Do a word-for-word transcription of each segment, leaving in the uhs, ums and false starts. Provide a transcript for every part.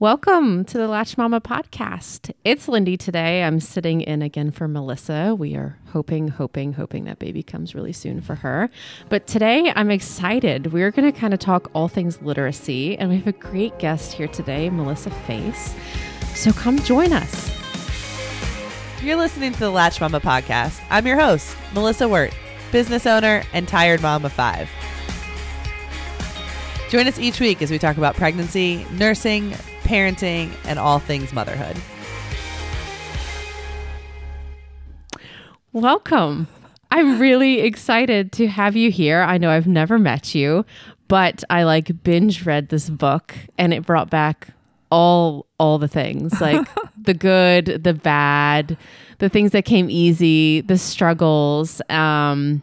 Welcome to the Latch Mama podcast. It's Lindy today. I'm sitting in again for Melissa. We are hoping, hoping, hoping that baby comes really soon for her. But today I'm excited. We're going to kind of talk all things literacy, and we have a great guest here today, Melissa Face. So come join us. You're listening to the Latch Mama podcast. I'm your host, Melissa Wirt, business owner and tired mom of five. Join us each week as we talk about pregnancy, nursing, parenting, and all things motherhood. Welcome. I'm really excited to have you here. I know I've never met you, but I like binge read this book and it brought back all all the things, like the good, the bad, the things that came easy, the struggles, um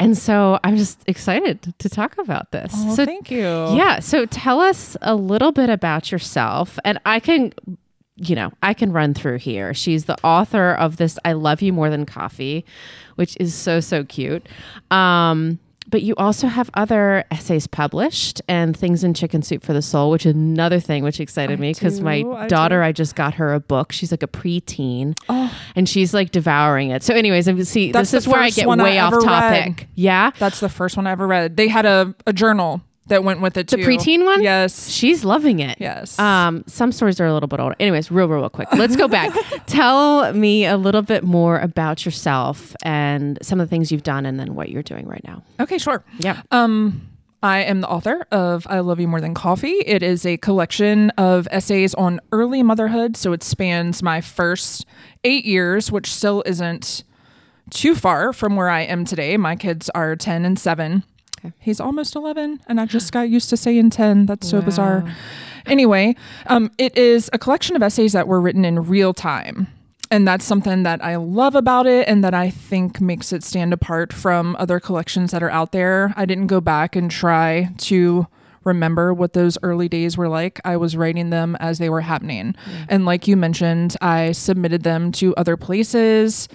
and so I'm just excited to talk about this. Oh, so, thank you. Yeah. So tell us a little bit about yourself. And I can, you know, I can run through here. She's the author of this I Love You More Than Coffee, which is so, so cute. Um, but you also have other essays published and things in Chicken Soup for the Soul, which is another thing which excited I me because my I daughter, do. I just got her a book. She's like a preteen oh. and she's like devouring it. So anyways, I see, That's this is where I get way I off topic. Read. Yeah. That's the first one I ever read. They had a, a journal that went with it too. The preteen one? Yes. She's loving it. Yes. Um, some stories are a little bit older. Anyways, real, real, real quick. Let's go back. Tell me a little bit more about yourself and some of the things you've done and then what you're doing right now. Okay, sure. Yeah. Um, I am the author of I Love You More Than Coffee. It is a collection of essays on early motherhood. So it spans my first eight years, which still isn't too far from where I am today. My kids are ten and seven. Okay. He's almost eleven, and I just got used to saying ten. That's so wow. bizarre. Anyway, um, it is a collection of essays that were written in real time, and that's something that I love about it and that I think makes it stand apart from other collections that are out there. I didn't go back and try to remember what those early days were like. I was writing them as they were happening. Mm-hmm. And like you mentioned, I submitted them to other places.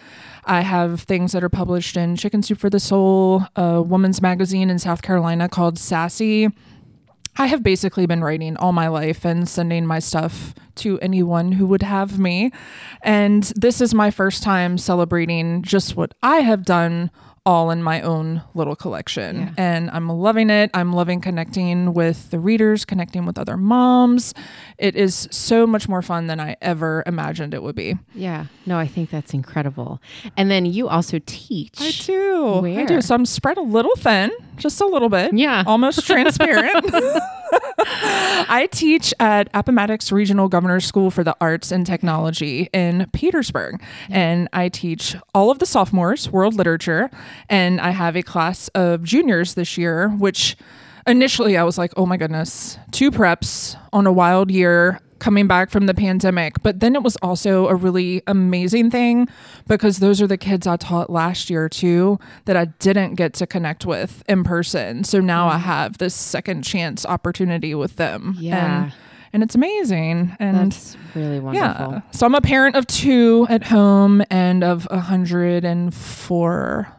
I have things that are published in Chicken Soup for the Soul, a woman's magazine in South Carolina called Sassy. I have basically been writing all my life and sending my stuff to anyone who would have me. And this is my first time celebrating just what I have done all in my own little collection. Yeah. And I'm loving it. I'm loving connecting with the readers, connecting with other moms. It is so much more fun than I ever imagined it would be. Yeah. No, I think that's incredible. And then you also teach. I do. Where? I do. So I'm spread a little thin, just a little bit. Yeah. Almost transparent. I teach at Appomattox Regional Governor's School for the Arts and Technology in Petersburg. Mm-hmm. And I teach all of the sophomores world literature. And I have a class of juniors this year, which initially I was like, oh my goodness, two preps on a wild year coming back from the pandemic. But then it was also a really amazing thing because those are the kids I taught last year too that I didn't get to connect with in person. So now I have this second chance opportunity with them. Yeah. And And it's amazing. And that's really wonderful. Yeah. So I'm a parent of two at home and of one hundred four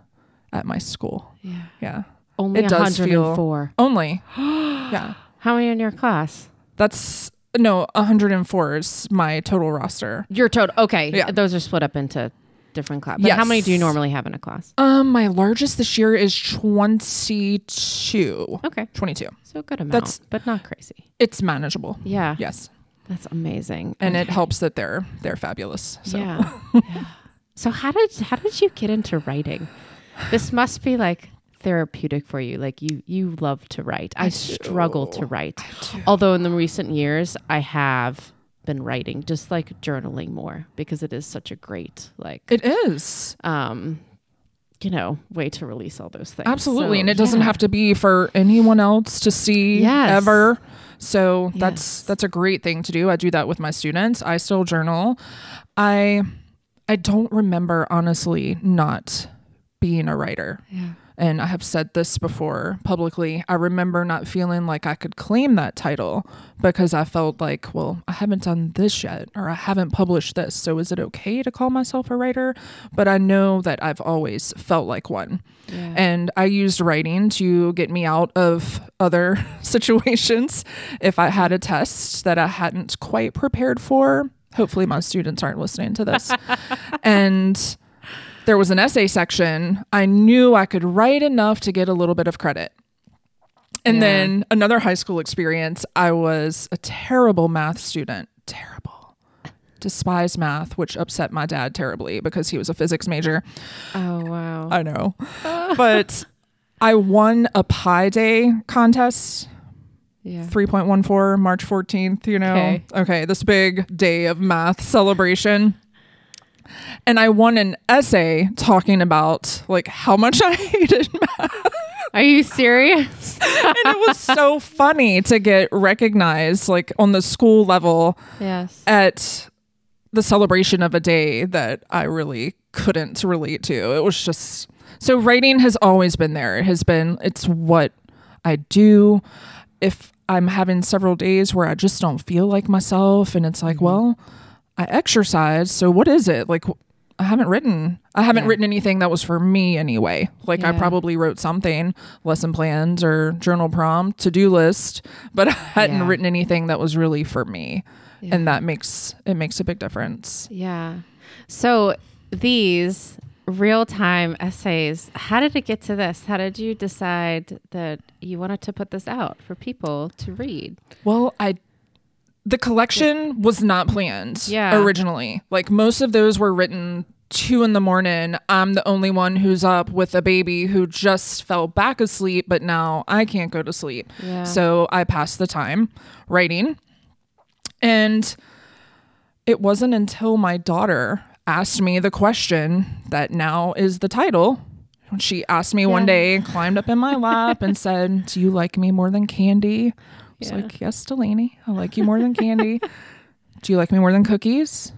at my school. Yeah. Yeah. Only it one hundred four. Feel, only. Yeah. How many in your class? That's, no, one hundred four is my total roster. Your total. Okay. Yeah. Those are split up into different class. But yes. How many do you normally have in a class? Um, my largest this year is twenty-two. Okay. twenty-two. So a good amount, That's, but not crazy. It's manageable. Yeah. Yes. That's amazing. And okay. It helps that they're they're fabulous. So. Yeah. yeah. So how did how did you get into writing? This must be like therapeutic for you. Like you you love to write. I, I struggle to write. Although in the recent years I have been writing, just like journaling more, because it is such a great, like, it is um you know, way to release all those things. Absolutely. So, and it yeah. doesn't have to be for anyone else to see yes. ever. So yes. that's that's a great thing to do. I do that with my students. I still journal. I I don't remember honestly not being a writer. Yeah. and I have said this before publicly, I remember not feeling like I could claim that title because I felt like, well, I haven't done this yet, or I haven't published this, so is it okay to call myself a writer? But I know that I've always felt like one. Yeah. And I used writing to get me out of other situations. If I had a test that I hadn't quite prepared for, hopefully my students aren't listening to this. And there was an essay section. I knew I could write enough to get a little bit of credit. And yeah. then another high school experience, I was a terrible math student. Terrible. Despised math, which upset my dad terribly because he was a physics major. Oh, wow. I know. But I won a Pi Day contest. Yeah. three point one four, March fourteenth, you know. Okay. okay, this big day of math celebration. And I won an essay talking about like how much I hated math. Are you serious? And it was so funny to get recognized like on the school level yes. at the celebration of a day that I really couldn't relate to. It was just, so writing has always been there. It has been, it's what I do. If I'm having several days where I just don't feel like myself and it's like, mm-hmm. well, I exercise, so what is it? Like, I haven't written. I haven't yeah. written anything that was for me anyway. Like, yeah. I probably wrote something, lesson plans or journal prompt, to-do list, but I hadn't yeah. written anything that was really for me. Yeah. And that makes, it makes a big difference. Yeah. So these real-time essays, how did it get to this? How did you decide that you wanted to put this out for people to read? Well, I The collection was not planned yeah. originally. Like most of those were written two in the morning. I'm the only one who's up with a baby who just fell back asleep, but now I can't go to sleep. Yeah. So I passed the time writing. And it wasn't until my daughter asked me the question that now is the title. She asked me yeah. one day, climbed up in my lap and said, "Do you like me more than candy?" It's yeah. like, "Yes, Delaney, I like you more than candy." "Do you like me more than cookies?"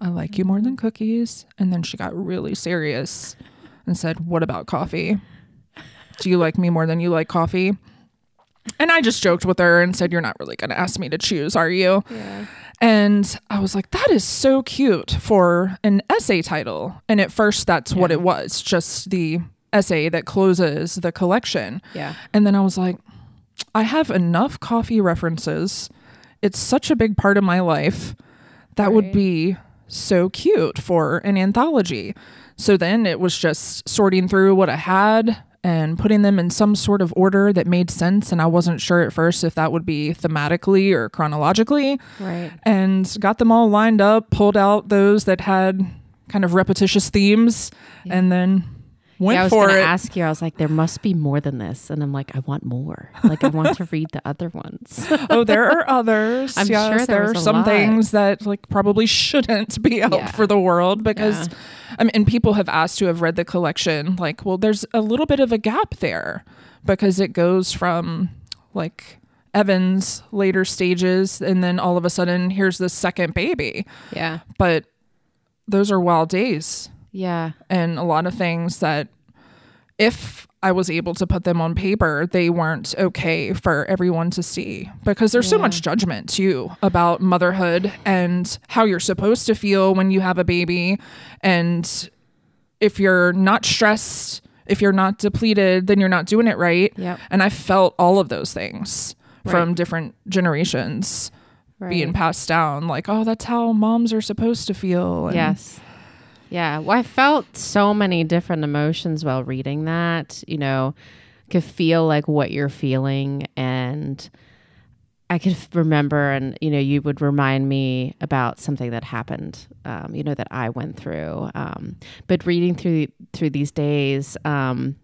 "I like you more than cookies." And then she got really serious and said, "What about coffee? Do you like me more than you like coffee?" And I just joked with her and said, "You're not really going to ask me to choose, are you?" Yeah. And I was like, that is so cute for an essay title. And at first, that's yeah. what it was, just the essay that closes the collection. Yeah. And then I was like, I have enough coffee references. It's such a big part of my life. That right. would be so cute for an anthology. So then it was just sorting through what I had and putting them in some sort of order that made sense. And I wasn't sure at first if that would be thematically or chronologically. Right. And got them all lined up, pulled out those that had kind of repetitious themes, yeah. and then Went yeah, I was going to ask you. I was like, there must be more than this, and I'm like, I want more. Like, I want to read the other ones. Oh, there are others. I'm yes, sure there, there are some lot. things that like probably shouldn't be out yeah. for the world because, yeah. I mean, and people have asked who have read the collection, like, well, there's a little bit of a gap there because it goes from like Evan's later stages, and then all of a sudden, here's the second baby. Yeah, but those are wild days. Yeah. And a lot of things that if I was able to put them on paper, they weren't okay for everyone to see because there's yeah. so much judgment too about motherhood and how you're supposed to feel when you have a baby. And if you're not stressed, if you're not depleted, then you're not doing it right. Yep. And I felt all of those things right. from different generations right. being passed down. Like, oh, that's how moms are supposed to feel. And yes. Yeah, well, I felt so many different emotions while reading that, you know, could feel like what you're feeling. And I could remember, and, you know, you would remind me about something that happened, um, you know, that I went through. Um, but reading through through these days, um,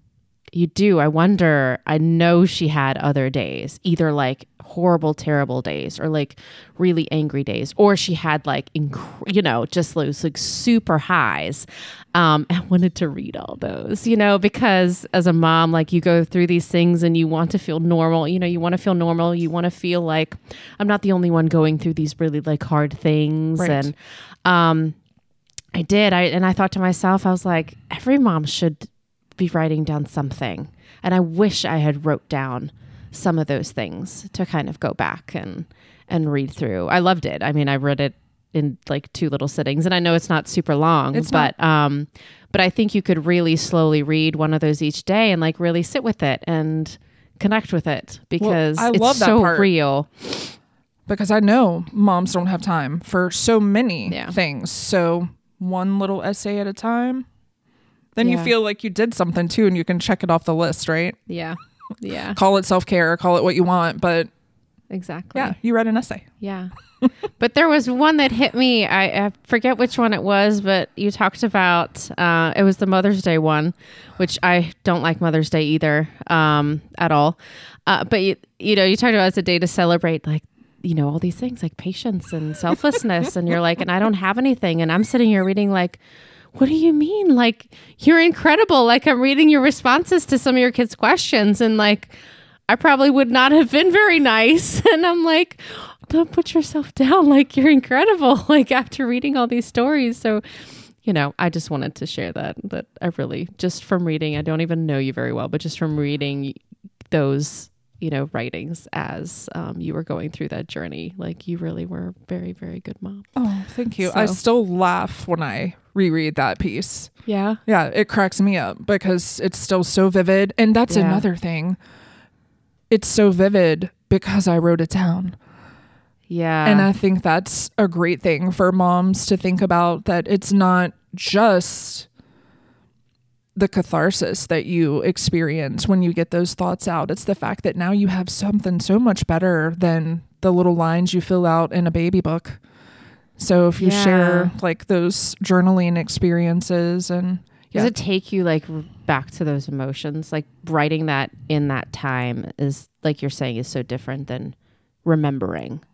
you do, I wonder, I know she had other days, either like horrible, terrible days or like really angry days, or she had like, inc- you know, just those like super highs. Um, I wanted to read all those, you know, because as a mom, like you go through these things and you want to feel normal, you know, you want to feel normal. You want to feel like I'm not the only one going through these really like hard things. Right. And um, I did. I, and I thought to myself, I was like, every mom should be writing down something. And I wish I had wrote down some of those things to kind of go back and, and read through. I loved it. I mean, I read it in like two little sittings, and I know it's not super long, it's but, not. um, but I think you could really slowly read one of those each day and like really sit with it and connect with it, because well, I it's love that so part. Real. Because I know moms don't have time for so many yeah. things. So one little essay at a time, then yeah. you feel like you did something too, and you can check it off the list, right? Yeah. Yeah. Call it self-care, call it what you want, but exactly. Yeah. You read an essay. Yeah. But there was one that hit me. I, I forget which one it was, but you talked about, uh, it was the Mother's Day one, which I don't like Mother's Day either, um, at all. Uh, but you, you know, you talked about it's a day to celebrate, like, you know, all these things like patience and selflessness. And you're like, and I don't have anything. And I'm sitting here reading like, what do you mean? Like, you're incredible. Like, I'm reading your responses to some of your kids' questions, and like, I probably would not have been very nice. And I'm like, don't put yourself down. Like, you're incredible. Like, after reading all these stories. So, you know, I just wanted to share that, that I really, just from reading, I don't even know you very well, but just from reading those, you know, writings as um, you were going through that journey, like, you really were a very, very good mom. Oh, thank you. So. I still laugh when I reread that piece. Yeah. Yeah. It cracks me up because it's still so vivid. And that's yeah. another thing. It's so vivid because I wrote it down. Yeah. And I think that's a great thing for moms to think about, that it's not just the catharsis that you experience when you get those thoughts out. It's the fact that now you have something so much better than the little lines you fill out in a baby book. So if you yeah. share like those journaling experiences and... Yeah. Does it take you like back to those emotions? Like, writing that in that time is, like you're saying, is so different than remembering,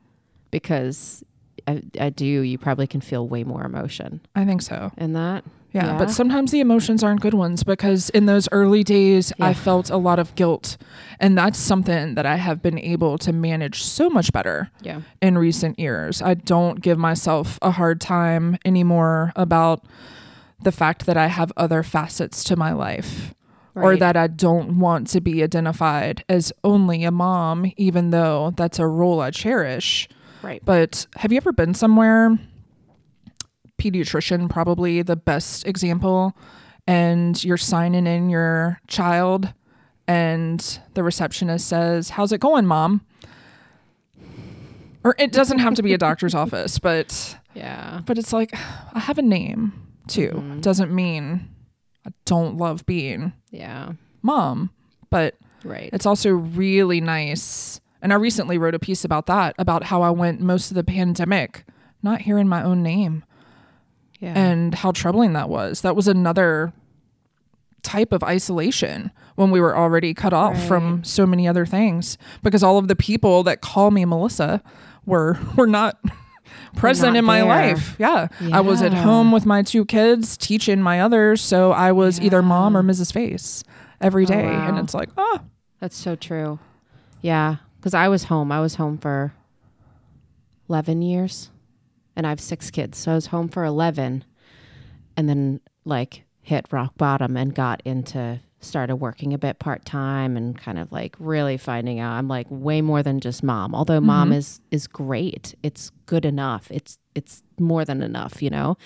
because I, I do, you probably can feel way more emotion. I think so. In that? Yeah, yeah. But sometimes the emotions aren't good ones, because in those early days, yeah. I felt a lot of guilt. And that's something that I have been able to manage so much better yeah. in recent years. I don't give myself a hard time anymore about the fact that I have other facets to my life, right. or that I don't want to be identified as only a mom, even though that's a role I cherish. Right. But have you ever been somewhere, pediatrician, probably the best example, and you're signing in your child and the receptionist says, "How's it going, mom?" Or it doesn't have to be a doctor's office, but yeah, but it's like, I have a name. Too mm-hmm. doesn't mean I don't love being yeah mom, but right. it's also really nice. And I recently wrote a piece about that, about how I went most of the pandemic not hearing my own name, yeah, and how troubling that was. That was another type of isolation, when we were already cut off right. from so many other things, because all of the people that call me Melissa were were not. present in my there. life. Yeah. yeah. I was at home with my two kids, teaching my others. So I was yeah. either mom or Missus Face every day. Oh, wow. And it's like, oh, that's so true. Yeah. Cause I was home. I was home for eleven years, and I have six kids. So I was home for eleven, and then like hit rock bottom and got into, started working a bit part-time and kind of like really finding out I'm like way more than just mom, although mm-hmm. mom is is great, it's good enough, it's it's more than enough, you know,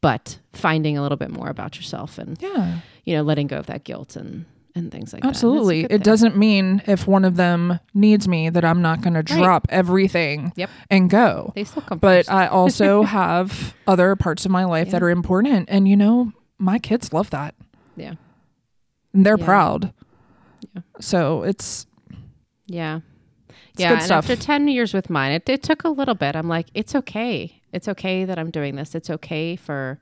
but finding a little bit more about yourself and yeah you know, letting go of that guilt and and things like absolutely. that absolutely it thing. Doesn't mean if one of them needs me that I'm not going right. to drop everything yep. and go. They still come but first. I also have other parts of my life yeah. that are important, and you know, my kids love that. yeah And they're yeah. proud. Yeah. So it's. Yeah. It's yeah. Good and stuff. After ten years with mine, it, it took a little bit. I'm like, it's okay. It's okay that I'm doing this. It's okay for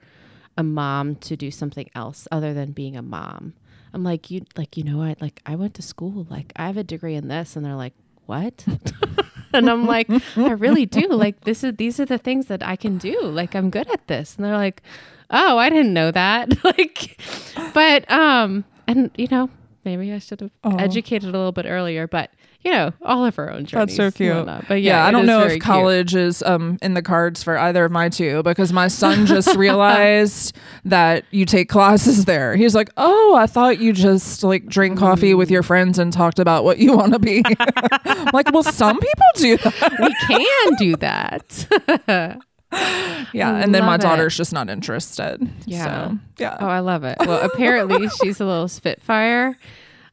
a mom to do something else other than being a mom. I'm like, you like, you know what? Like, I went to school, like I have a degree in this. And they're like, what? And I'm like, I really do. Like, this is, these are the things that I can do. Like, I'm good at this. And they're like, oh, I didn't know that. Like, but, um, and, you know, maybe I should have Aww. educated a little bit earlier, but you know, all of our own journeys. That's so cute. But yeah, yeah I don't know if college cute. is um in the cards for either of my two, because my son just realized that you take classes there. He's like, oh, I thought you just like drink coffee mm. with your friends and talked about what you want to be. I'm like, well, some people do that. We can do that. Yeah, and then my daughter's it. just not interested. Yeah. So, yeah. Oh, I love it. Well, apparently she's a little spitfire.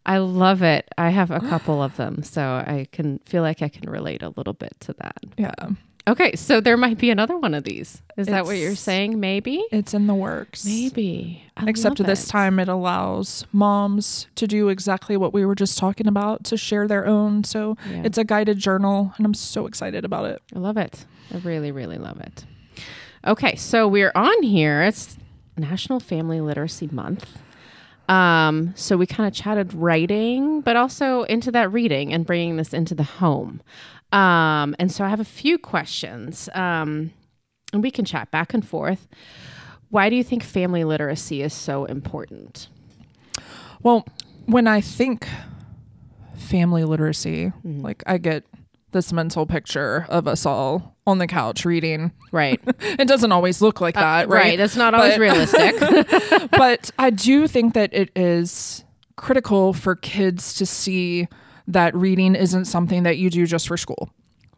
I love it. I have a couple of them, so I can feel like I can relate a little bit to that. Yeah. Okay, so there might be another one of these. Is it's, that what you're saying? Maybe? It's in the works. Maybe. I Except this time it allows moms to do exactly what we were just talking about, to share their own. So yeah. It's a guided journal, and I'm so excited about it. I love it. I really, really love it. Okay, so we're on here. It's National Family Literacy Month. Um, so we kind of chatted writing, but also into that reading and bringing this into the home. Um, and so I have a few questions, um, and we can chat back and forth. Why do you think family literacy is so important? Well, when I think family literacy, mm-hmm. like I get this mental picture of us all on the couch reading. Right. It doesn't always look like uh, that, right? Right. It's not always but, realistic. But I do think that it is critical for kids to see that reading isn't something that you do just for school.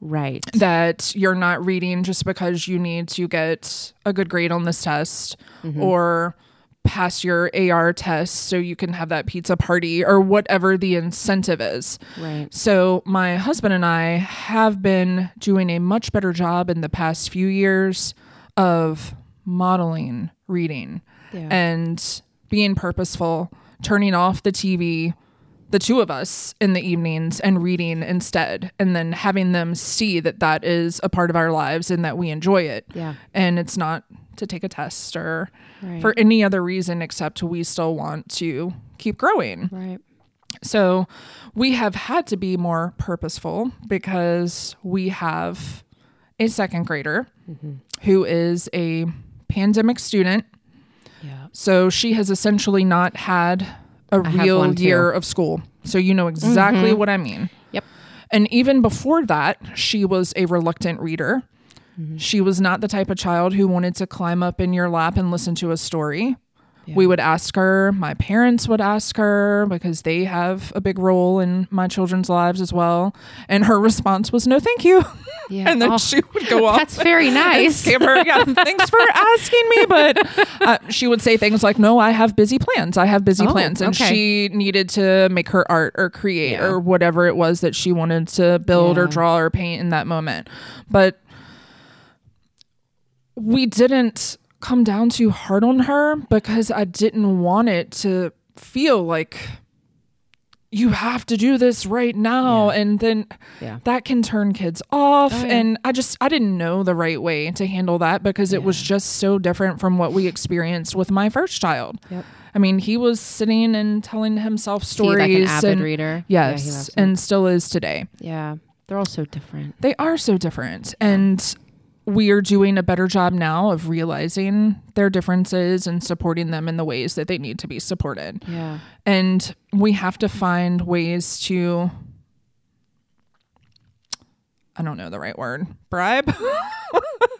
Right. That you're not reading just because you need to get a good grade on this test mm-hmm. or pass your A R test so you can have that pizza party or whatever the incentive is. Right. So my husband and I have been doing a much better job in the past few years of modeling reading yeah. and being purposeful, turning off the T V, the two of us in the evenings, and reading instead, and then having them see that that is a part of our lives and that we enjoy it. Yeah. And it's not to take a test or right. for any other reason except we still want to keep growing. Right. So we have had to be more purposeful because we have a second grader mm-hmm. who is a pandemic student. Yeah. So she has essentially not had a I real year too. of school. So you know exactly mm-hmm. what I mean. Yep. And even before that, she was a reluctant reader. She was not the type of child who wanted to climb up in your lap and listen to a story. Yeah. We would ask her, my parents would ask her, because they have a big role in my children's lives as well. And her response was, no, thank you. Yeah. And then oh, she would go off. That's very nice. Her, yeah, thanks for asking me. But uh, she would say things like, no, I have busy plans. I have busy oh, plans. And okay. she needed to make her art or create yeah. or whatever it was that she wanted to build yeah. or draw or paint in that moment. But we didn't come down too hard on her because I didn't want it to feel like you have to do this right now. Yeah. And then yeah. that can turn kids off. Oh, yeah. And I just, I didn't know the right way to handle that because yeah. it was just so different from what we experienced with my first child. Yep. I mean, he was sitting and telling himself stories. He, like an avid and, reader. Yes. Yeah, and still is today. Yeah. They're all so different. They are so different. And we are doing a better job now of realizing their differences and supporting them in the ways that they need to be supported. Yeah. And we have to find ways to, I don't know the right word, bribe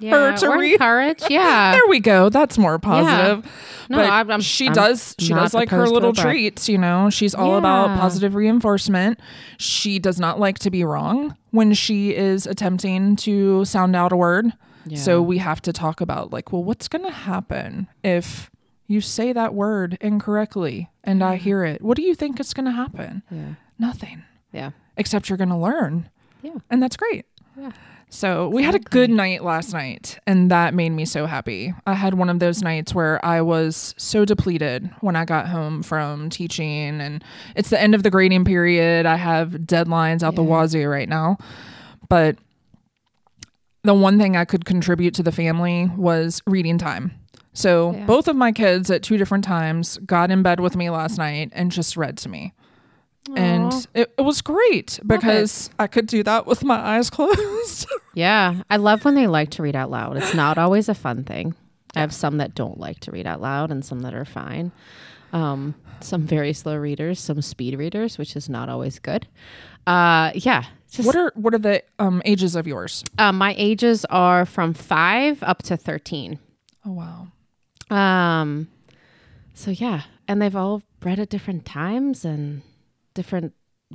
yeah, her to read. Encourage. Yeah. There we go. That's more positive. Yeah. No, but I'm, I'm, she does, I'm she does like her little treats, you know, she's all yeah. about positive reinforcement. She does not like to be wrong when she is attempting to sound out a word. Yeah. So we have to talk about like, well, what's going to happen if you say that word incorrectly and I hear it? What do you think is going to happen? Yeah. Nothing. Yeah. Except you're going to learn. Yeah. And that's great. Yeah. So we exactly. had a good night last night, and that made me so happy. I had one of those nights where I was so depleted when I got home from teaching, and it's the end of the grading period. I have deadlines out yeah. the wazoo right now. But the one thing I could contribute to the family was reading time. So yeah. both of my kids at two different times got in bed with me last night and just read to me. Aww. And it, it was great because I could do that with my eyes closed. Yeah. I love when they like to read out loud. It's not always a fun thing. Yeah. I have some that don't like to read out loud and some that are fine. Um, some very slow readers, some speed readers, which is not always good. Uh, yeah. Just, what are what are the um, ages of yours? Uh, my ages are from five up to thirteen. Oh, wow. Um. So, yeah. And they've all read at different times and different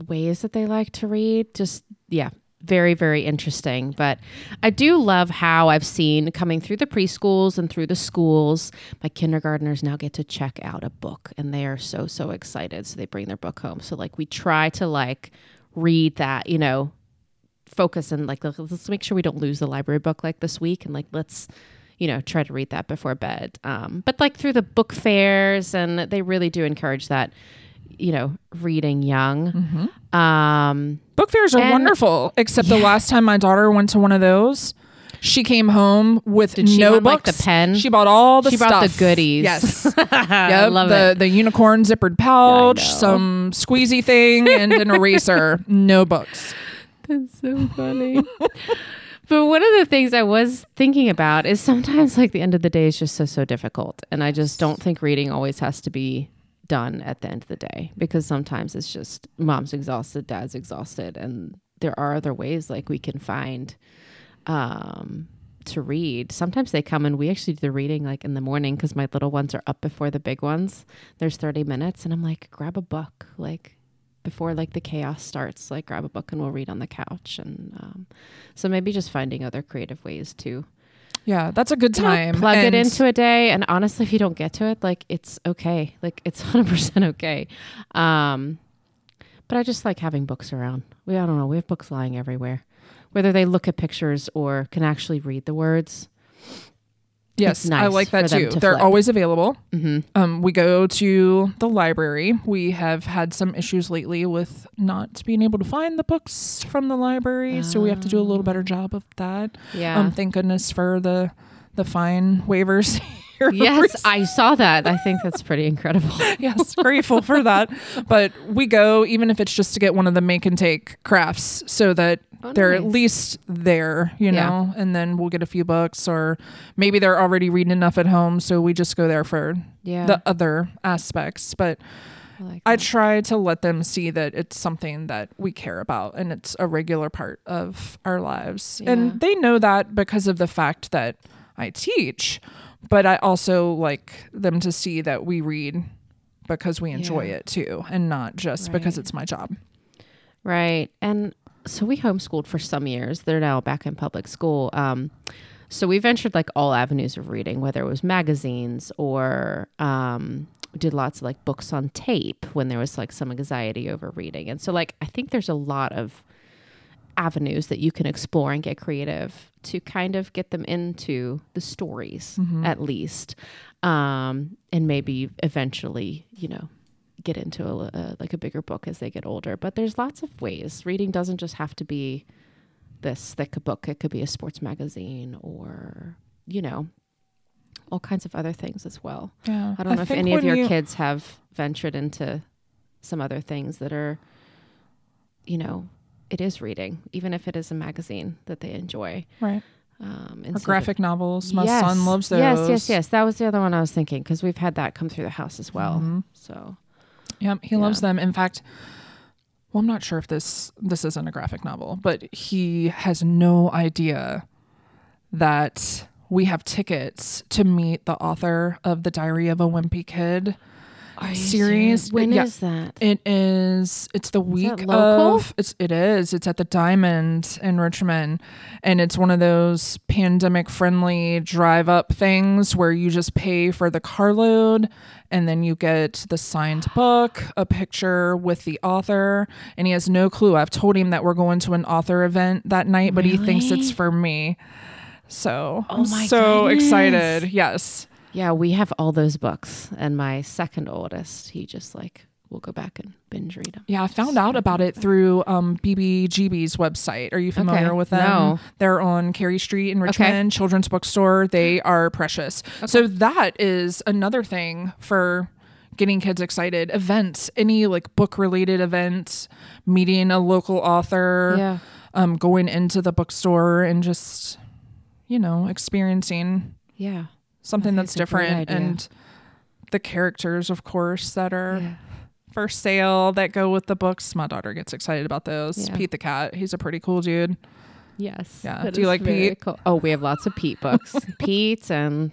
ways that they like to read. Just, yeah. Very, very interesting. But I do love how I've seen coming through the preschools and through the schools, my kindergartners now get to check out a book and they are so, so excited. So they bring their book home. So like we try to like read that, you know, focus and like, let's make sure we don't lose the library book like this week. And like, let's, you know, try to read that before bed. Um, but like through the book fairs, and they really do encourage that, you know, reading young. Mm-hmm. Um, book fairs are and, wonderful, except yeah. the last time my daughter went to one of those, she came home with Did she no want, books. Like, the pen? She bought all the she stuff. She bought the goodies. Yes. yep, I love the, it. The unicorn zippered pouch, yeah, some squeezy thing, and an eraser. No books. That's so funny. But one of the things I was thinking about is sometimes like the end of the day is just so, so difficult. And I just don't think reading always has to be done at the end of the day, because sometimes it's just mom's exhausted, dad's exhausted, and there are other ways like we can find um to read. Sometimes they come and we actually do the reading like in the morning, because my little ones are up before the big ones. There's thirty minutes, and I'm like, grab a book, like before like the chaos starts, like grab a book and we'll read on the couch. And um so maybe just finding other creative ways to yeah, that's a good time. You know, plug and it into a day. And honestly, if you don't get to it, like it's okay. Like it's one hundred percent okay. Um, but I just like having books around. We, I don't know. We have books lying everywhere, whether they look at pictures or can actually read the words. Yes, nice. I like that too. To They're flip. Always available. Mm-hmm. Um, we go to the library. We have had some issues lately with not being able to find the books from the library, oh. so we have to do a little better job of that. Yeah. Um, thank goodness for the the fine waivers. Here yes, I saw that. I think that's pretty incredible. Yes, grateful for that. But we go, even if it's just to get one of the make and take crafts, so that. Oh, they're nice. At least there, you yeah. know, and then we'll get a few books, or maybe they're already reading enough at home, so we just go there for yeah. the other aspects. But I, like I try to let them see that it's something that we care about and it's a regular part of our lives. Yeah. And they know that because of the fact that I teach, but I also like them to see that we read because we enjoy yeah. it too, and not just right. because it's my job. Right. And so we homeschooled for some years. They're now back in public school. Um, so we ventured like all avenues of reading, whether it was magazines or um, we did lots of like books on tape when there was like some anxiety over reading. And so like, I think there's a lot of avenues that you can explore and get creative to kind of get them into the stories mm-hmm. at least. Um, and maybe eventually, you know, get into a, a, like a bigger book as they get older. But there's lots of ways. Reading doesn't just have to be this thick book. It could be a sports magazine or, you know, all kinds of other things as well. Yeah. I don't I know if any of your you... kids have ventured into some other things that are, you know, it is reading, even if it is a magazine that they enjoy. Right. Um, or graphic of, novels. My yes, son loves those. Yes, yes, yes. That was the other one I was thinking, because we've had that come through the house as well. Mm-hmm. So... Yep, he yeah. loves them. In fact, well, I'm not sure if this this isn't a graphic novel, but he has no idea that we have tickets to meet the author of the Diary of a Wimpy Kid Are series. When yeah, is that? It is. It's the week is of. It's. It is. It's at the Diamond in Richmond, and it's one of those pandemic-friendly drive-up things where you just pay for the carload. And then you get the signed book, a picture with the author, and he has no clue. I've told him that we're going to an author event that night, but really? He thinks it's for me. So oh I'm so goodness. Excited. Yes. Yeah, we have all those books. And my second oldest, he just like will go back and binge read them. Yeah, I found just out about it through um, B B G B's website. Are you familiar okay. with them? No. They're on Cary Street in Richmond, okay. children's bookstore. They are precious. Okay. So that is another thing for getting kids excited. Events, any like book related events, meeting a local author, yeah. um, going into the bookstore and just, you know, experiencing yeah, something that's different. And the characters, of course, that are yeah. for sale that go with the books. My daughter gets excited about those. Yeah. Pete the Cat. He's a pretty cool dude. Yes. Yeah. Do you like Pete? Cool. Oh, we have lots of Pete books. Pete and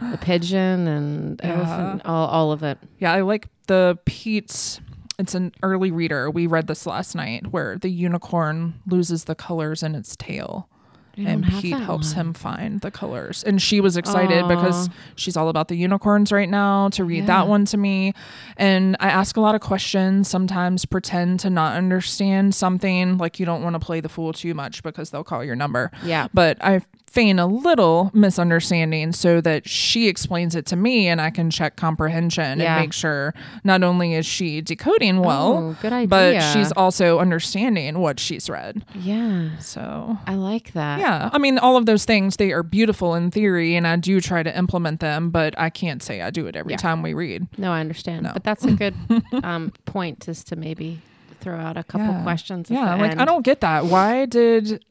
the Pigeon and yeah. elephant, all, all of it. Yeah, I like the Pete's. It's an early reader. We read this last night where the unicorn loses the colors in its tail. And Pete helps one. him find the colors. And she was excited Aww. because she's all about the unicorns right now to read yeah. that one to me. And I ask a lot of questions, sometimes pretend to not understand something. Like you don't want to play the fool too much because they'll call your number. Yeah. But I feign a little misunderstanding so that she explains it to me and I can check comprehension yeah. and make sure not only is she decoding well, oh, good idea. but she's also understanding what she's read. Yeah. So I like that. Yeah. Yeah, I mean, all of those things, they are beautiful in theory, and I do try to implement them, but I can't say I do it every yeah. time we read. No, I understand. No. But that's a good um, point, is to maybe throw out a couple yeah. questions. Yeah, like, end. I don't get that. Why did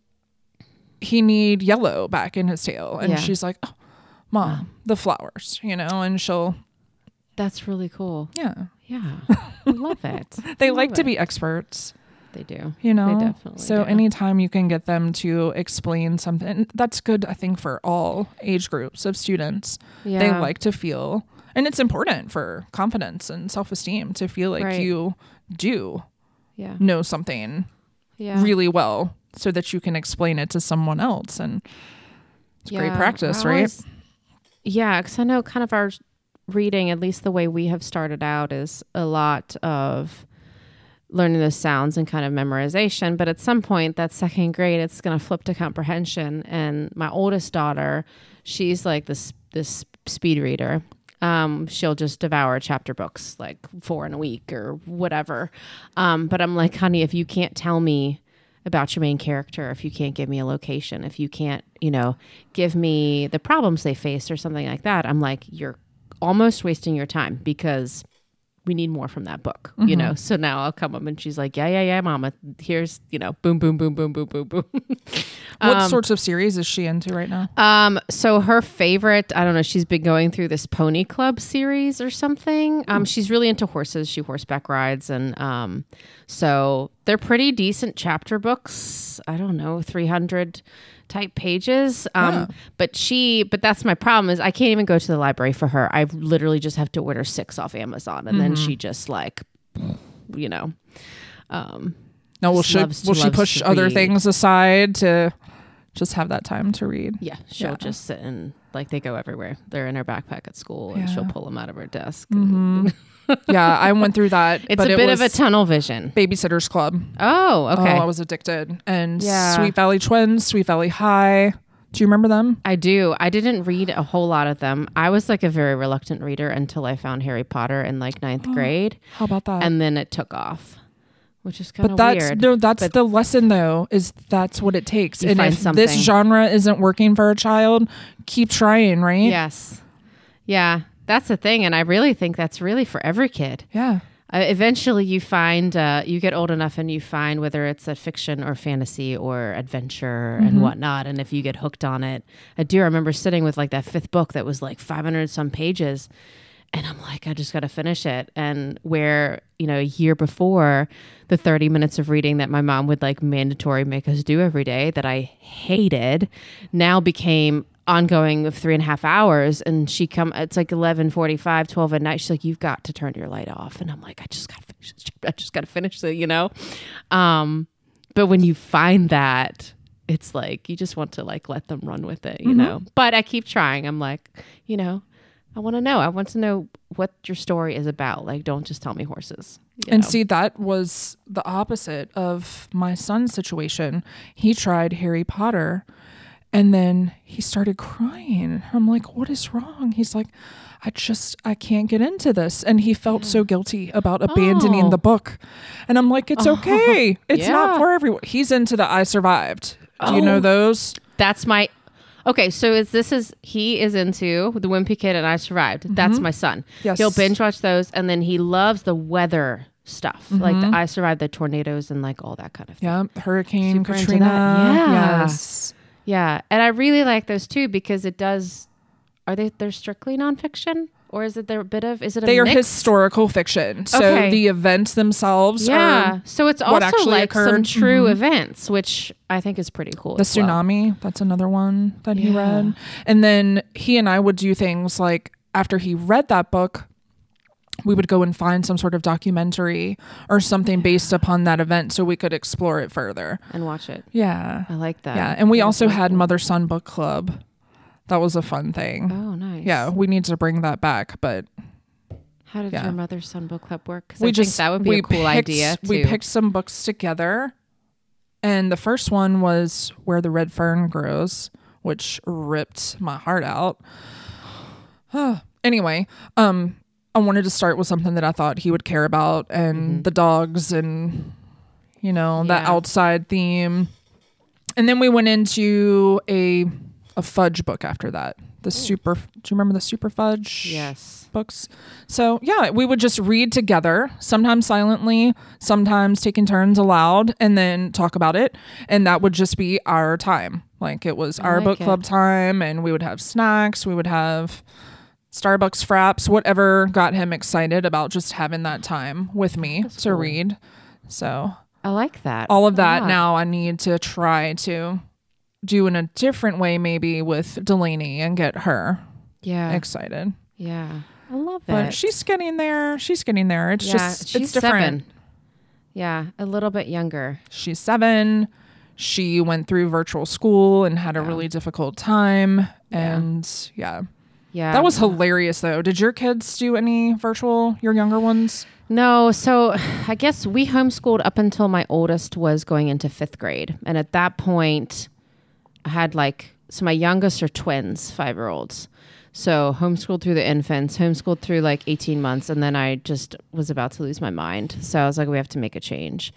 he need yellow back in his tail? And yeah. she's like, oh, Mom, wow. the flowers, you know, and she'll... That's really cool. Yeah. Yeah. I love it. They love like it. to be experts. They do, you know, they definitely so do. Anytime you can get them to explain something, that's good, I think, for all age groups of students. Yeah. They like to feel, and it's important for confidence and self-esteem to feel like right. you do yeah. know something yeah. really well so that you can explain it to someone else. And it's yeah. great practice, I always, right? Yeah, because I know kind of our reading, at least the way we have started out, is a lot of learning those sounds and kind of memorization, but at some point, that second grade, it's going to flip to comprehension. And my oldest daughter, she's like this this speed reader. Um, she'll just devour chapter books, like four in a week or whatever. Um, but I'm like, honey, if you can't tell me about your main character, if you can't give me a location, if you can't, you know, give me the problems they faced or something like that, I'm like, you're almost wasting your time because we need more from that book, you mm-hmm. know? So now I'll come up and she's like, yeah, yeah, yeah, Mama, here's, you know, boom, boom, boom, boom, boom, boom, boom. um, what sorts of series is she into right now? Um, so her favorite, I don't know, she's been going through this Pony Club series or something. Um, mm. She's really into horses. She horseback rides. And um, so they're pretty decent chapter books. I don't know, three hundred type pages. Um, yeah. But she, but that's my problem is I can't even go to the library for her. I literally just have to order six off Amazon. And mm-hmm. then she just like, you know, um, no, will she, to, will she push other things aside to just have that time to read? Yeah. She'll yeah. just sit and like, they go everywhere. They're in her backpack at school and yeah. she'll pull them out of her desk. Mm-hmm. Yeah, I went through that. It's but a bit it was of a tunnel vision. Babysitters Club. Oh, okay. Oh, I was addicted. And yeah. Sweet Valley Twins, Sweet Valley High. Do you remember them? I do. I didn't read a whole lot of them. I was like a very reluctant reader until I found Harry Potter in like ninth oh, grade. How about that? And then it took off, which is kind of weird. No, that's but the lesson though, is that's what it takes. And if something. this genre isn't working for a child, keep trying, right? Yes. Yeah. That's the thing. And I really think that's really for every kid. Yeah. Uh, eventually you find, uh, you get old enough and you find whether it's a fiction or fantasy or adventure mm-hmm. and whatnot. And if you get hooked on it, I do remember sitting with like that fifth book that was like five hundred some pages. And I'm like, I just got to finish it. And where, you know, a year before the thirty minutes of reading that my mom would like mandatory make us do every day that I hated now became ongoing of three and a half hours. And she come, it's like eleven forty-five, twelve at night. She's like, you've got to turn your light off. And I'm like, I just got to finish this. I just got to finish it, you know? Um, but when you find that, it's like, you just want to like, let them run with it, you mm-hmm. know? But I keep trying. I'm like, you know, I want to know. I want to know what your story is about. Like, don't just tell me horses. You and know? See, that was the opposite of my son's situation. He tried Harry Potter and then he started crying. I'm like, what is wrong? He's like, I just, I can't get into this. And he felt so guilty about abandoning oh. the book. And I'm like, it's okay. It's yeah. not for everyone. He's into the I Survived. Do oh. you know those? That's my, okay. So is this is, he is into the Wimpy Kid and I Survived. Mm-hmm. That's my son. Yes. He'll binge watch those. And then he loves the weather stuff mm-hmm. like the I Survived the tornadoes and like all that kind of thing. Yeah. Hurricane Super Katrina. Yeah. Yes. Yeah, and I really like those too because it does. Are they? They're strictly nonfiction. Or is it there a bit of, is it a They mix? Are historical fiction. So okay. the events themselves yeah. are so it's also like occurred. Some true mm-hmm. events, which I think is pretty cool. The tsunami, well. That's another one that yeah. he read. And then he and I would do things like after he read that book, we would go and find some sort of documentary or something yeah. based upon that event so we could explore it further. And watch it. Yeah. I like that. Yeah. And we that also had cool. Mother-Son Book Club. That was a fun thing. Oh, nice. Yeah, we need to bring that back, but... How did yeah. your Mother-Son Book Club work? Because I just, think that would be a cool picked, idea, too. We picked some books together, and the first one was Where the Red Fern Grows, which ripped my heart out. Anyway, um, I wanted to start with something that I thought he would care about, and mm-hmm. the dogs, and, you know, yeah. the outside theme. And then we went into a... a fudge book after that. The Ooh. Super, do you remember the Super Fudge? Yes. Books. So yeah, we would just read together, sometimes silently, sometimes taking turns aloud, and then talk about it. And that would just be our time. Like it was I our like book it. Club time, and we would have snacks. We would have Starbucks fraps, whatever got him excited about just having that time with me That's to cool. read. So I like that. All of that. Yeah. Now I need to try to do in a different way, maybe with Delaney, and get her yeah excited. Yeah, I love it. But she's getting there. She's getting there. It's yeah, just she's it's different. Seven. Yeah, a little bit younger. She's seven. She went through virtual school and had yeah. a really difficult time. Yeah. And yeah, yeah, that was yeah. hilarious though. Did your kids do any virtual? Your younger ones? No, so I guess we homeschooled up until my oldest was going into fifth grade, and at that point. I had like, so my youngest are twins, five-year-olds. So homeschooled through the infants, homeschooled through like eighteen months. And then I just was about to lose my mind. So I was like, we have to make a change.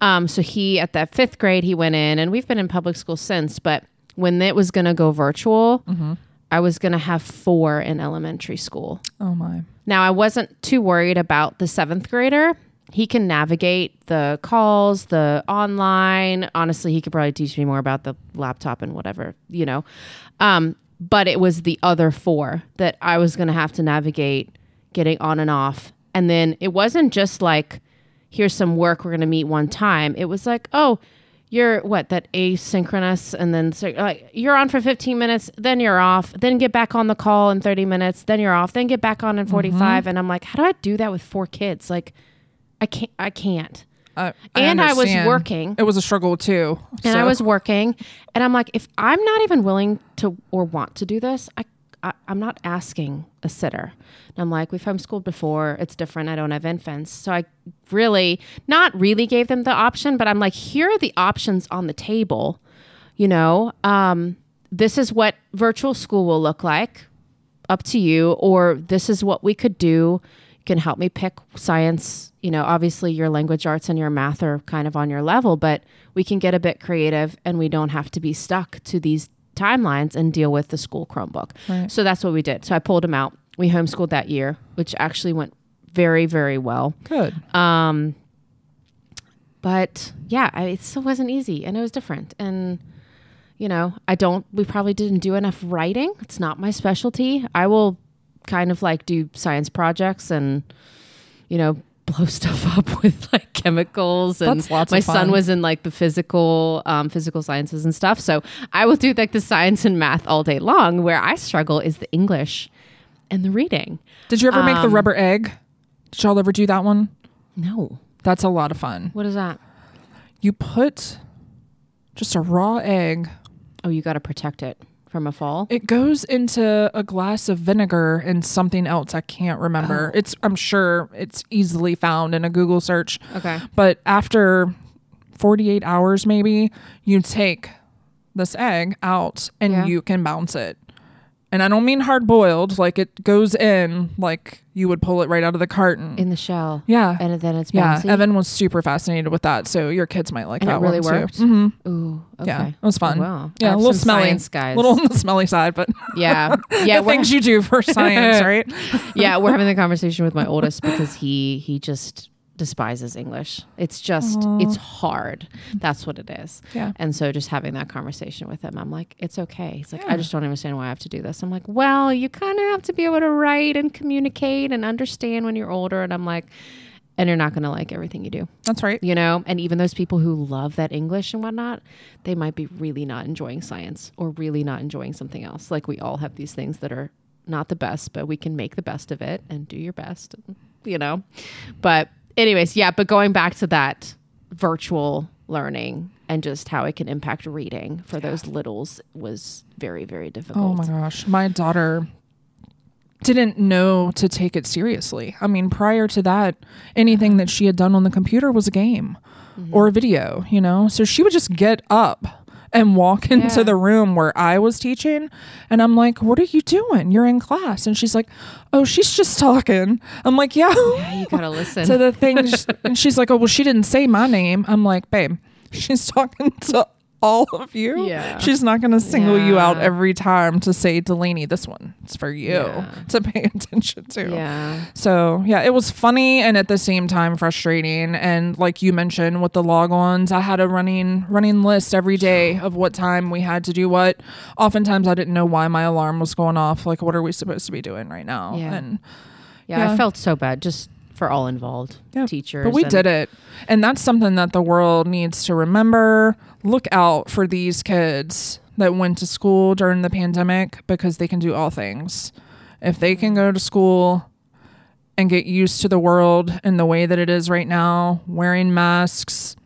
Um, so he, at that fifth grade, he went in, and we've been in public school since, but when it was going to go virtual, mm-hmm. I was going to have four in elementary school. Oh my. Now I wasn't too worried about the seventh grader. He can navigate the calls, the online. Honestly, he could probably teach me more about the laptop and whatever, you know. Um, but it was the other four that I was going to have to navigate getting on and off. And then it wasn't just like, here's some work, we're going to meet one time. It was like, oh, you're what, that asynchronous, and then like you're on for fifteen minutes, then you're off, then get back on the call in thirty minutes, then you're off, then get back on in forty-five. Mm-hmm. And I'm like, how do I do that with four kids? Like, I can't. I can't. Uh, I and understand. I was working. It was a struggle too. And so. I was working, and I'm like, if I'm not even willing to or want to do this, I, I I'm not asking a sitter. And I'm like, we've homeschooled before. It's different. I don't have infants, so I really not really gave them the option. But I'm like, here are the options on the table. You know, um, this is what virtual school will look like. Up to you, or this is what we could do. Can help me pick science, you know, obviously your language arts and your math are kind of on your level, but we can get a bit creative and we don't have to be stuck to these timelines and deal with the school Chromebook. Right. So that's what we did. So I pulled him out. We homeschooled that year, which actually went very, very well. Good. Um, but yeah, I, it still wasn't easy, and it was different. And you know, I don't, we probably didn't do enough writing. It's not my specialty. I will kind of like do science projects and, you know, blow stuff up with like chemicals. And that's lots my of fun. Son was in like the physical, um, physical sciences and stuff. So I will do like the science and math all day long. Where I struggle is the English and the reading. Did you ever um, make the rubber egg? Did y'all ever do that one? No. That's a lot of fun. What is that? You put just a raw egg. Oh, you got to protect it. From a fall? It goes into a glass of vinegar and something else I can't remember. Oh. It's I'm sure it's easily found in a Google search. Okay. But after forty-eight hours maybe, you take this egg out and yeah. you can bounce it. And I don't mean hard boiled, like it goes in like you would pull it right out of the carton. In the shell. Yeah. And then it's bouncy. Yeah, Evan was super fascinated with that, so your kids might like and that it really one worked? Too. Mm-hmm. Ooh, okay. Yeah, it was fun. Oh, wow. Yeah, a little smelly. Science guys. A little on the smelly side, but yeah. Yeah, the things you do for science, right? Yeah, we're having the conversation with my oldest because he he just despises English. It's just, Aww. It's hard. That's what it is. Yeah. And so just having that conversation with him, I'm like, it's okay. He's like, yeah. I just don't understand why I have to do this. I'm like, well, you kind of have to be able to write and communicate and understand when you're older. And I'm like, and you're not going to like everything you do. That's right. You know, and even those people who love that English and whatnot, they might be really not enjoying science or really not enjoying something else. Like we all have these things that are not the best, but we can make the best of it and do your best, you know, but anyways, yeah, but going back to that virtual learning and just how it can impact reading for yeah. those littles was very, very difficult. Oh my gosh. My daughter didn't know to take it seriously. I mean, prior to that, anything that she had done on the computer was a game mm-hmm. or a video, you know? So she would just get up and walk into yeah. the room where I was teaching. And I'm like, what are you doing? You're in class. And she's like, oh, she's just talking. I'm like, yeah. Yeah, you gotta listen. So the thing, she, and she's like, oh, well, she didn't say my name. I'm like, babe, she's talking to all of you. Yeah. She's not going to single yeah. you out every time to say, Delaney, this one, it's for you yeah. to pay attention to. Yeah. So yeah, it was funny. And at the same time, frustrating. And like you mentioned with the log ons, I had a running, running list every day of what time we had to do what. Oftentimes I didn't know why my alarm was going off. Like, what are we supposed to be doing right now? Yeah. And yeah, yeah. I felt so bad. Just for all involved yeah. teachers. But we did it. And that's something that the world needs to remember. Look out for these kids that went to school during the pandemic because they can do all things. If they can go to school and get used to the world and the way that it is right now, wearing masks,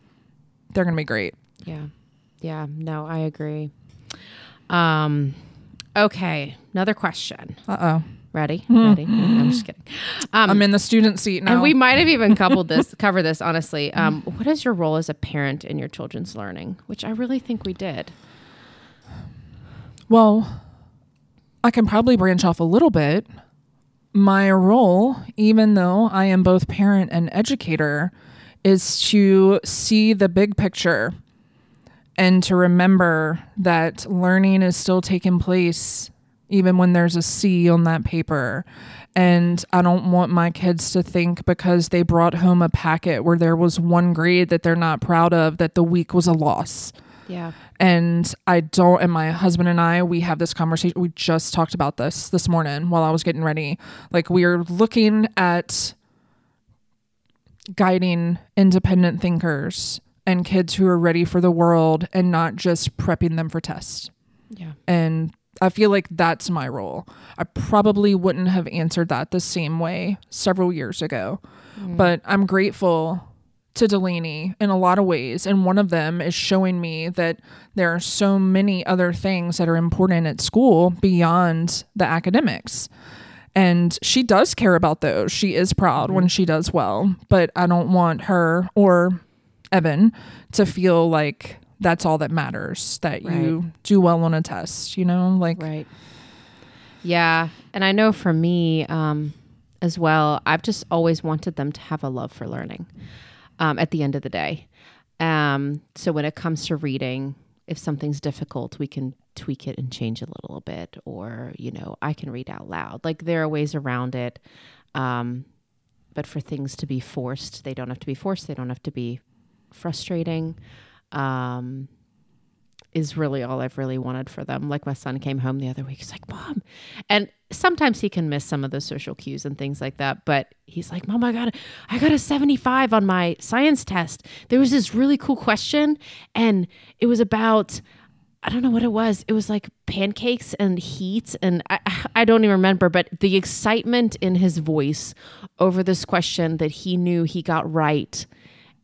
they're going to be great. Yeah. Yeah. No, I agree. Um, okay. Another question. Uh-oh. Ready? Ready? Mm. I'm just kidding. Um, I'm in the student seat now. And we might have even coupled this, cover this, honestly. Um, what is your role as a parent in your children's learning? Which I really think we did. Well, I can probably branch off a little bit. My role, even though I am both parent and educator, is to see the big picture and to remember that learning is still taking place even when there's a C on that paper. And I don't want my kids to think because they brought home a packet where there was one grade that they're not proud of, that the week was a loss. Yeah. And I don't, and my husband and I, we have this conversation. We just talked about this this morning while I was getting ready. Like, we are looking at guiding independent thinkers and kids who are ready for the world and not just prepping them for tests. Yeah. And I feel like that's my role. I probably wouldn't have answered that the same way several years ago, mm. but I'm grateful to Delaney in a lot of ways. And one of them is showing me that there are so many other things that are important at school beyond the academics. And she does care about those. She is proud mm. when she does well, but I don't want her or Evan to feel like that's all that matters, that right. you do well on a test, you know, like, right. Yeah. And I know for me, um, as well, I've just always wanted them to have a love for learning, um, at the end of the day. Um, so when it comes to reading, if something's difficult, we can tweak it and change it a little bit, or, you know, I can read out loud. Like, there are ways around it. Um, but for things to be forced, they don't have to be forced. They don't have to be frustrating. Um, is really all I've really wanted for them. Like, my son came home the other week. He's like, Mom. And sometimes he can miss some of those social cues and things like that. But he's like, Mom, I got, I got a seventy-five on my science test. There was this really cool question, and it was about, I don't know what it was. It was like pancakes and heat. And I, I don't even remember, but the excitement in his voice over this question that he knew he got right.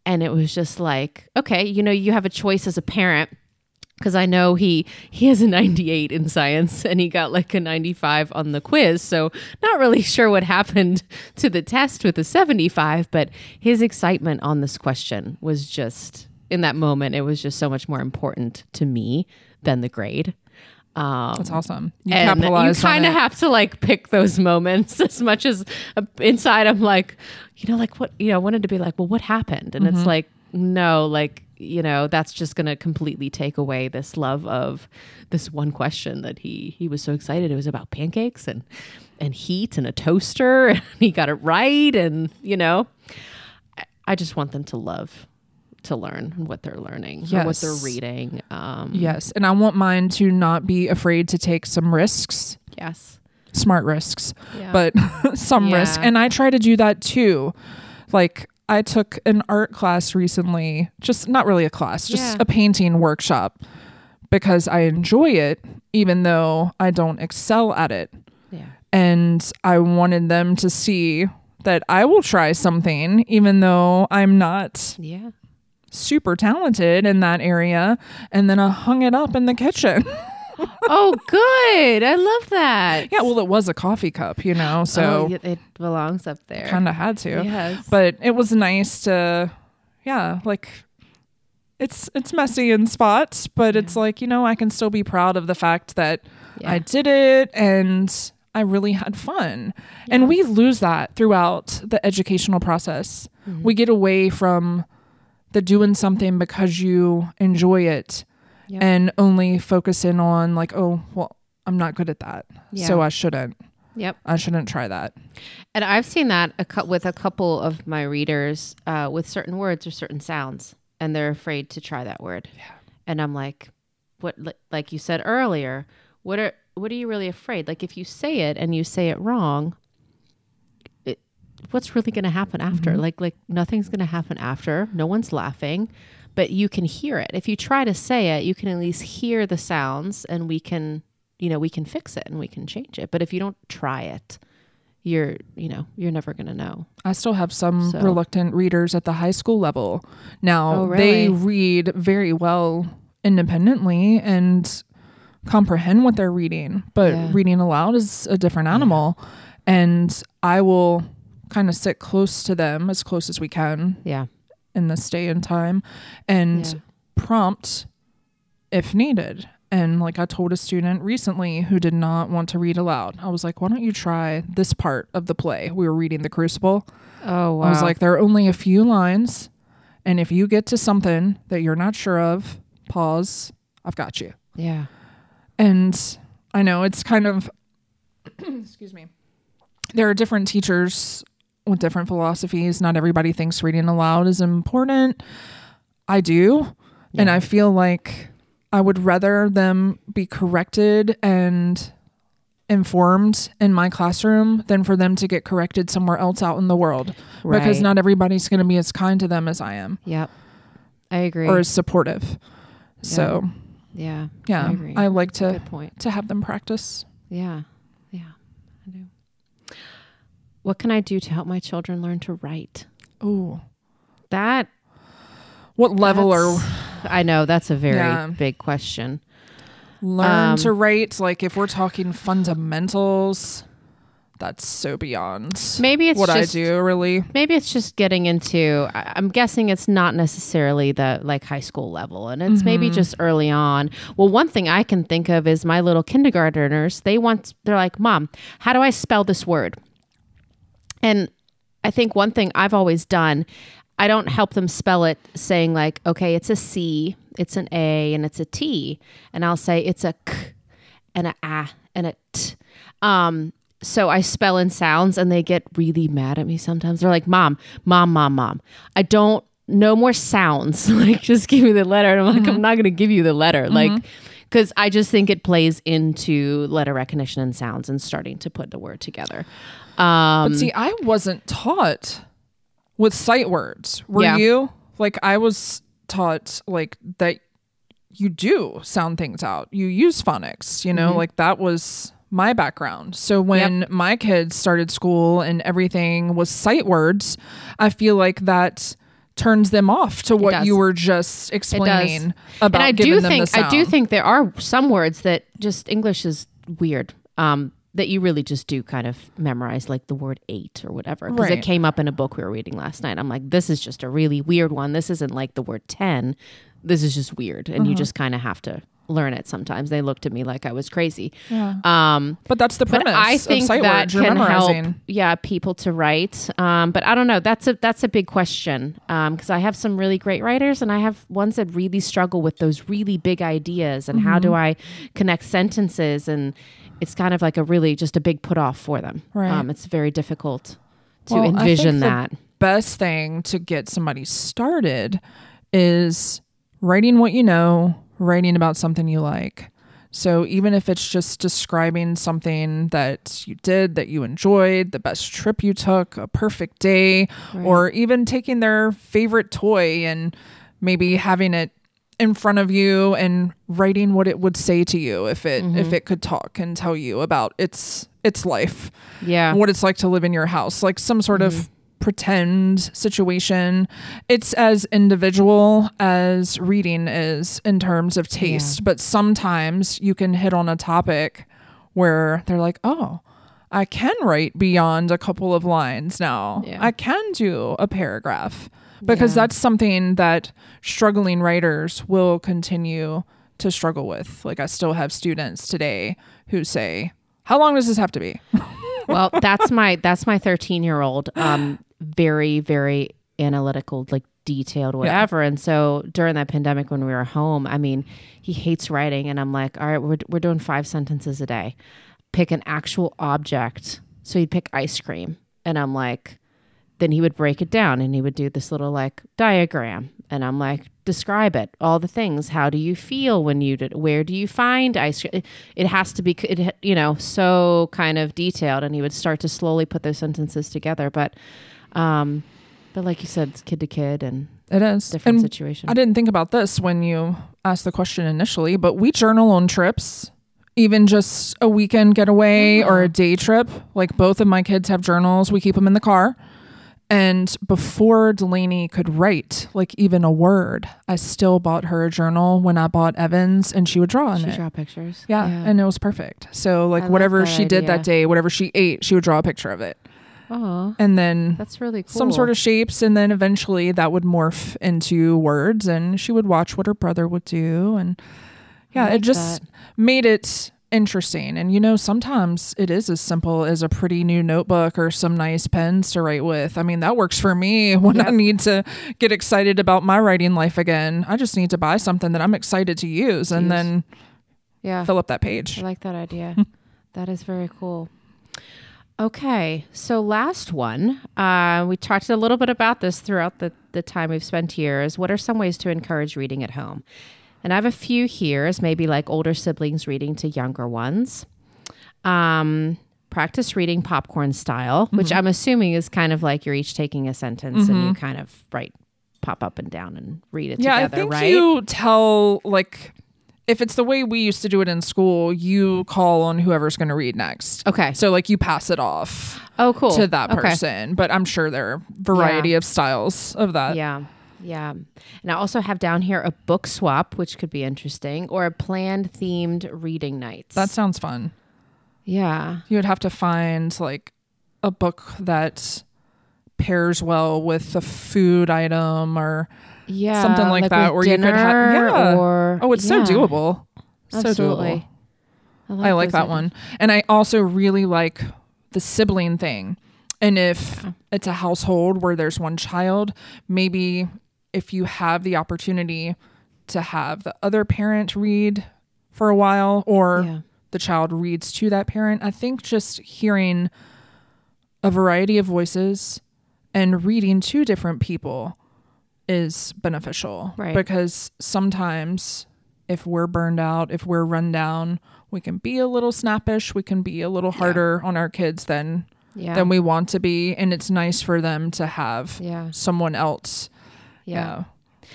And it was just like, okay, you know, you have a choice as a parent, because I know he he has a ninety-eight in science and he got like a ninety-five on the quiz. So not really sure what happened to the test with a seventy-five, but his excitement on this question was just, in that moment, it was just so much more important to me than the grade. Um, That's awesome. You and you kind of have to like pick those moments as much as uh, inside I'm like, you know, like what, you know, I wanted to be like, well, what happened? And mm-hmm. it's like, no, like, you know, that's just going to completely take away this love of this one question that he, he was so excited. It was about pancakes and, and heat and a toaster, and he got it right. And, you know, I, I just want them to love to learn what they're learning, yes. or what they're reading. Um, yes. And I want mine to not be afraid to take some risks. Yes. Smart risks, yeah. but some yeah. risk. And I try to do that too. Like, I took an art class recently, just not really a class, just yeah. a painting workshop, because I enjoy it, even though I don't excel at it. Yeah. And I wanted them to see that I will try something, even though I'm not yeah. super talented in that area. And then I hung it up in the kitchen. Oh, good. I love that. Yeah, well, it was a coffee cup, you know, so oh, it belongs up there. Kind of had to. Yes. But it was nice to, yeah, like it's it's messy in spots, but yeah. it's like, you know, I can still be proud of the fact that yeah. I did it and I really had fun. Yeah. And we lose that throughout the educational process. Mm-hmm. We get away from the doing something because you enjoy it. Yep. And only focus in on like, oh, well, I'm not good at that. Yeah. So I shouldn't. Yep. I shouldn't try that. And I've seen that a cu- with a couple of my readers uh, with certain words or certain sounds. And they're afraid to try that word. Yeah. And I'm like, what? Li- like you said earlier, what are what are you really afraid? Like, if you say it and you say it wrong, it, what's really going to happen after? Mm-hmm. Like, like nothing's going to happen after. No one's laughing. But you can hear it. If you try to say it, you can at least hear the sounds, and we can, you know, we can fix it and we can change it. But if you don't try it, you're, you know, you're never going to know. I still have some so. reluctant readers at the high school level. Now, oh, really? They read very well independently and comprehend what they're reading. But yeah. reading aloud is a different animal. Yeah. And I will kind of sit close to them as close as we can. Yeah. in this day and time and yeah. prompt if needed. And like I told a student recently who did not want to read aloud, I was like, why don't you try this part of the play? We were reading The Crucible. Oh, wow. I was like, there are only a few lines. And if you get to something that you're not sure of, pause. I've got you. Yeah. And I know it's kind of, excuse me. There are different teachers with different philosophies. Not everybody thinks reading aloud is important. I do. Yeah. And I feel like I would rather them be corrected and informed in my classroom than for them to get corrected somewhere else out in the world. Right. Because not everybody's going to be as kind to them as I am. Yep. I agree. Or as supportive. Yep. So yeah. Yeah. I, agree. I like That's to, a good point. to have them practice. Yeah. Yeah. I do. What can I do to help my children learn to write? Ooh. That. What level are. I know. That's a very yeah. big question. Learn um, to write. Like, if we're talking fundamentals, that's so beyond maybe it's what just, I do, really. Maybe it's just getting into. I, I'm guessing it's not necessarily the like high school level. And it's mm-hmm. maybe just early on. Well, one thing I can think of is my little kindergartners. They want. They're like, Mom, how do I spell this word? And I think one thing I've always done, I don't help them spell it saying like, okay, it's a C, it's an A, and it's a T. And I'll say it's a K and a A and a T. Um, so I spell in sounds and they get really mad at me sometimes. They're like, mom, mom, mom, mom. I don't, no more sounds. Like, just give me the letter. And I'm like, mm-hmm. I'm not going to give you the letter. Mm-hmm. Like, because I just think it plays into letter recognition and sounds and starting to put the word together. Um, but see, I wasn't taught with sight words. Were yeah. you? Like, I was taught like that you do sound things out. You use phonics, you know, mm-hmm. like that was my background. So when yep. my kids started school and everything was sight words, I feel like that turns them off to what you were just explaining about. And I do think, I do think there are some words that just English is weird. Um, that you really just do kind of memorize, like the word eight or whatever. Because right. it came up in a book we were reading last night. I'm like, this is just a really weird one. This isn't like the word ten. This is just weird. And uh-huh. you just kind of have to learn it sometimes. They looked at me like I was crazy. Yeah. Um, but that's the premise. But I think of that can memorizing. help yeah, people to write. Um, but I don't know. That's a, that's a big question. Because um, I have some really great writers and I have ones that really struggle with those really big ideas. And mm-hmm. how do I connect sentences? And it's kind of like a really just a big put off for them. Right. Um, it's very difficult to well, envision that. The, best thing to get somebody started is writing what you know, writing about something you like. So even if it's just describing something that you did, that you enjoyed, the best trip you took, a perfect day, right. or even taking their favorite toy and maybe having it in front of you and writing what it would say to you if it mm-hmm. if it could talk and tell you about its its life. Yeah. What it's like to live in your house, like some sort mm-hmm. of pretend situation. It's as individual as reading is in terms of taste, yeah. but sometimes you can hit on a topic where they're like, oh, I can write beyond a couple of lines now. Yeah. I can do a paragraph, because yeah. that's something that struggling writers will continue to struggle with. Like, I still have students today who say, how long does this have to be? Well, that's my that's my thirteen year old, um, very, very analytical, like detailed, whatever. Yeah. And so during that pandemic when we were home, I mean, he hates writing, and I'm like, all right, we're we're doing five sentences a day. Pick an actual object. So he'd pick ice cream, and I'm like, then he would break it down, and he would do this little like diagram, and I'm like, describe it, all the things. How do you feel when you did? Where do you find ice cream? It has to be, it, you know, so kind of detailed. And he would start to slowly put those sentences together. But, um, but like you said, it's kid to kid, and it is different and situation. I didn't think about this when you asked the question initially, but we journal on trips, even just a weekend getaway mm-hmm. or a day trip. Like, both of my kids have journals. We keep them in the car. And before Delaney could write, like, even a word, I still bought her a journal when I bought Evan's, and she would draw in it. She draw pictures. Yeah, yeah. And it was perfect. So, like, I whatever she idea. did that day, whatever she ate, she would draw a picture of it. Oh. And then that's really cool. Some sort of shapes, and then eventually that would morph into words, and she would watch what her brother would do. And yeah, like it just that. made it interesting. And, you know, sometimes it is as simple as a pretty new notebook or some nice pens to write with. I mean, that works for me when yep. I need to get excited about my writing life again. I just need to buy something that I'm excited to use, and use. then yeah. fill up that page. I like that idea. That is very cool. Okay. So last one, uh, we talked a little bit about this throughout the, the time we've spent here, is what are some ways to encourage reading at home? And I have a few here, as maybe like older siblings reading to younger ones. Um, practice reading popcorn style, mm-hmm. which I'm assuming is kind of like you're each taking a sentence mm-hmm. and you kind of write, pop up and down and read it yeah, together, I think right? You tell, like, if it's the way we used to do it in school, you call on whoever's going to read next. Okay. So, like, you pass it off oh, cool. to that person. Okay. But I'm sure there are a variety yeah. of styles of that. Yeah. Yeah. And I also have down here a book swap, which could be interesting, or a planned themed reading nights. That sounds fun. Yeah. You would have to find like a book that pairs well with a food item or yeah, something like, like that. Or you could have, yeah. Or, oh, it's yeah. so doable. Absolutely. So doable. I like, I like that items. one. And I also really like the sibling thing. And if yeah. it's a household where there's one child, maybe if you have the opportunity to have the other parent read for a while, or yeah. the child reads to that parent, I think just hearing a variety of voices and reading to different people is beneficial. Right. Because sometimes if we're burned out, if we're run down, we can be a little snappish. We can be a little harder yeah. on our kids than yeah. than we want to be. And it's nice for them to have yeah. someone else. Yeah. You know,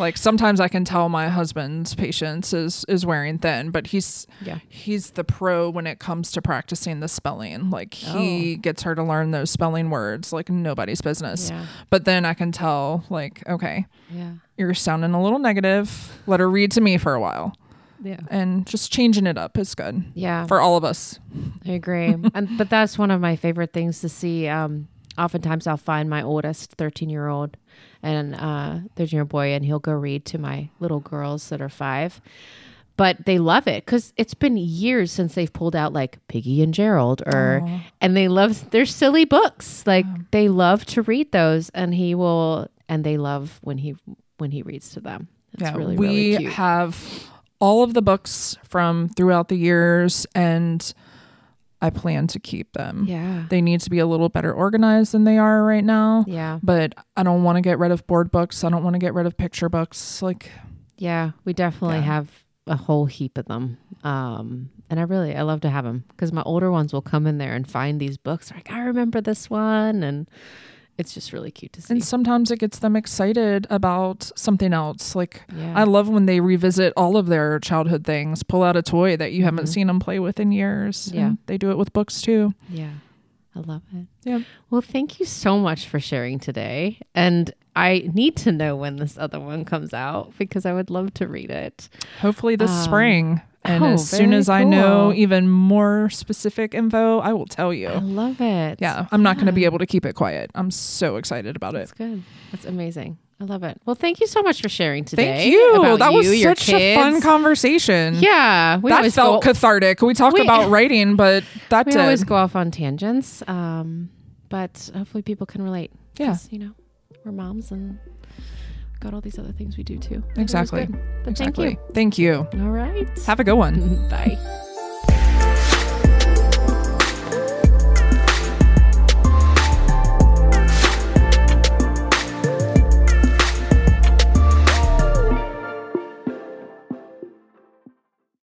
like, sometimes I can tell my husband's patience is, is wearing thin, but he's yeah. he's the pro when it comes to practicing the spelling. Like, oh. he gets her to learn those spelling words like nobody's business. Yeah. But then I can tell, like, okay, yeah. you're sounding a little negative. Let her read to me for a while. Yeah. And just changing it up is good. Yeah. For all of us. I agree. And but that's one of my favorite things to see. Um, oftentimes I'll find my oldest thirteen year old and uh, thirteen year old boy, and he'll go read to my little girls that are five. But they love it because it's been years since they've pulled out like Piggy and Gerald, or Aww. and they love their silly books. Like, yeah. they love to read those, and he will, and they love when he when he reads to them. It's yeah, really, we really cute. have all of the books from throughout the years, and I plan to keep them. Yeah. They need to be a little better organized than they are right now. Yeah. But I don't want to get rid of board books. I don't want to get rid of picture books. Like, yeah, we definitely yeah. have a whole heap of them. Um, and I really, I love to have them because my older ones will come in there and find these books. They're like, I remember this one. And it's just really cute to see. And sometimes it gets them excited about something else. Like, yeah. I love when they revisit all of their childhood things, pull out a toy that you mm-hmm. haven't seen them play with in years. Yeah. And they do it with books too. Yeah. I love it. Yeah. Well, thank you so much for sharing today. And I need to know when this other one comes out because I would love to read it. Hopefully this um, spring. And oh, as soon as cool. I know even more specific info, I will tell you. I love it. Yeah. I'm yeah. not going to be able to keep it quiet. I'm so excited about That's it. That's good. That's amazing. I love it. Well, thank you so much for sharing today. Thank you. About that you, was your such kids. a fun conversation. Yeah. We that felt go, cathartic. We talked we, about writing, but that did. We always go off on tangents, um, but hopefully people can relate. Yeah. You know, we're moms and got all these other things we do too. Exactly. Exactly. Thank you. Thank you. All right. Have a good one. Bye.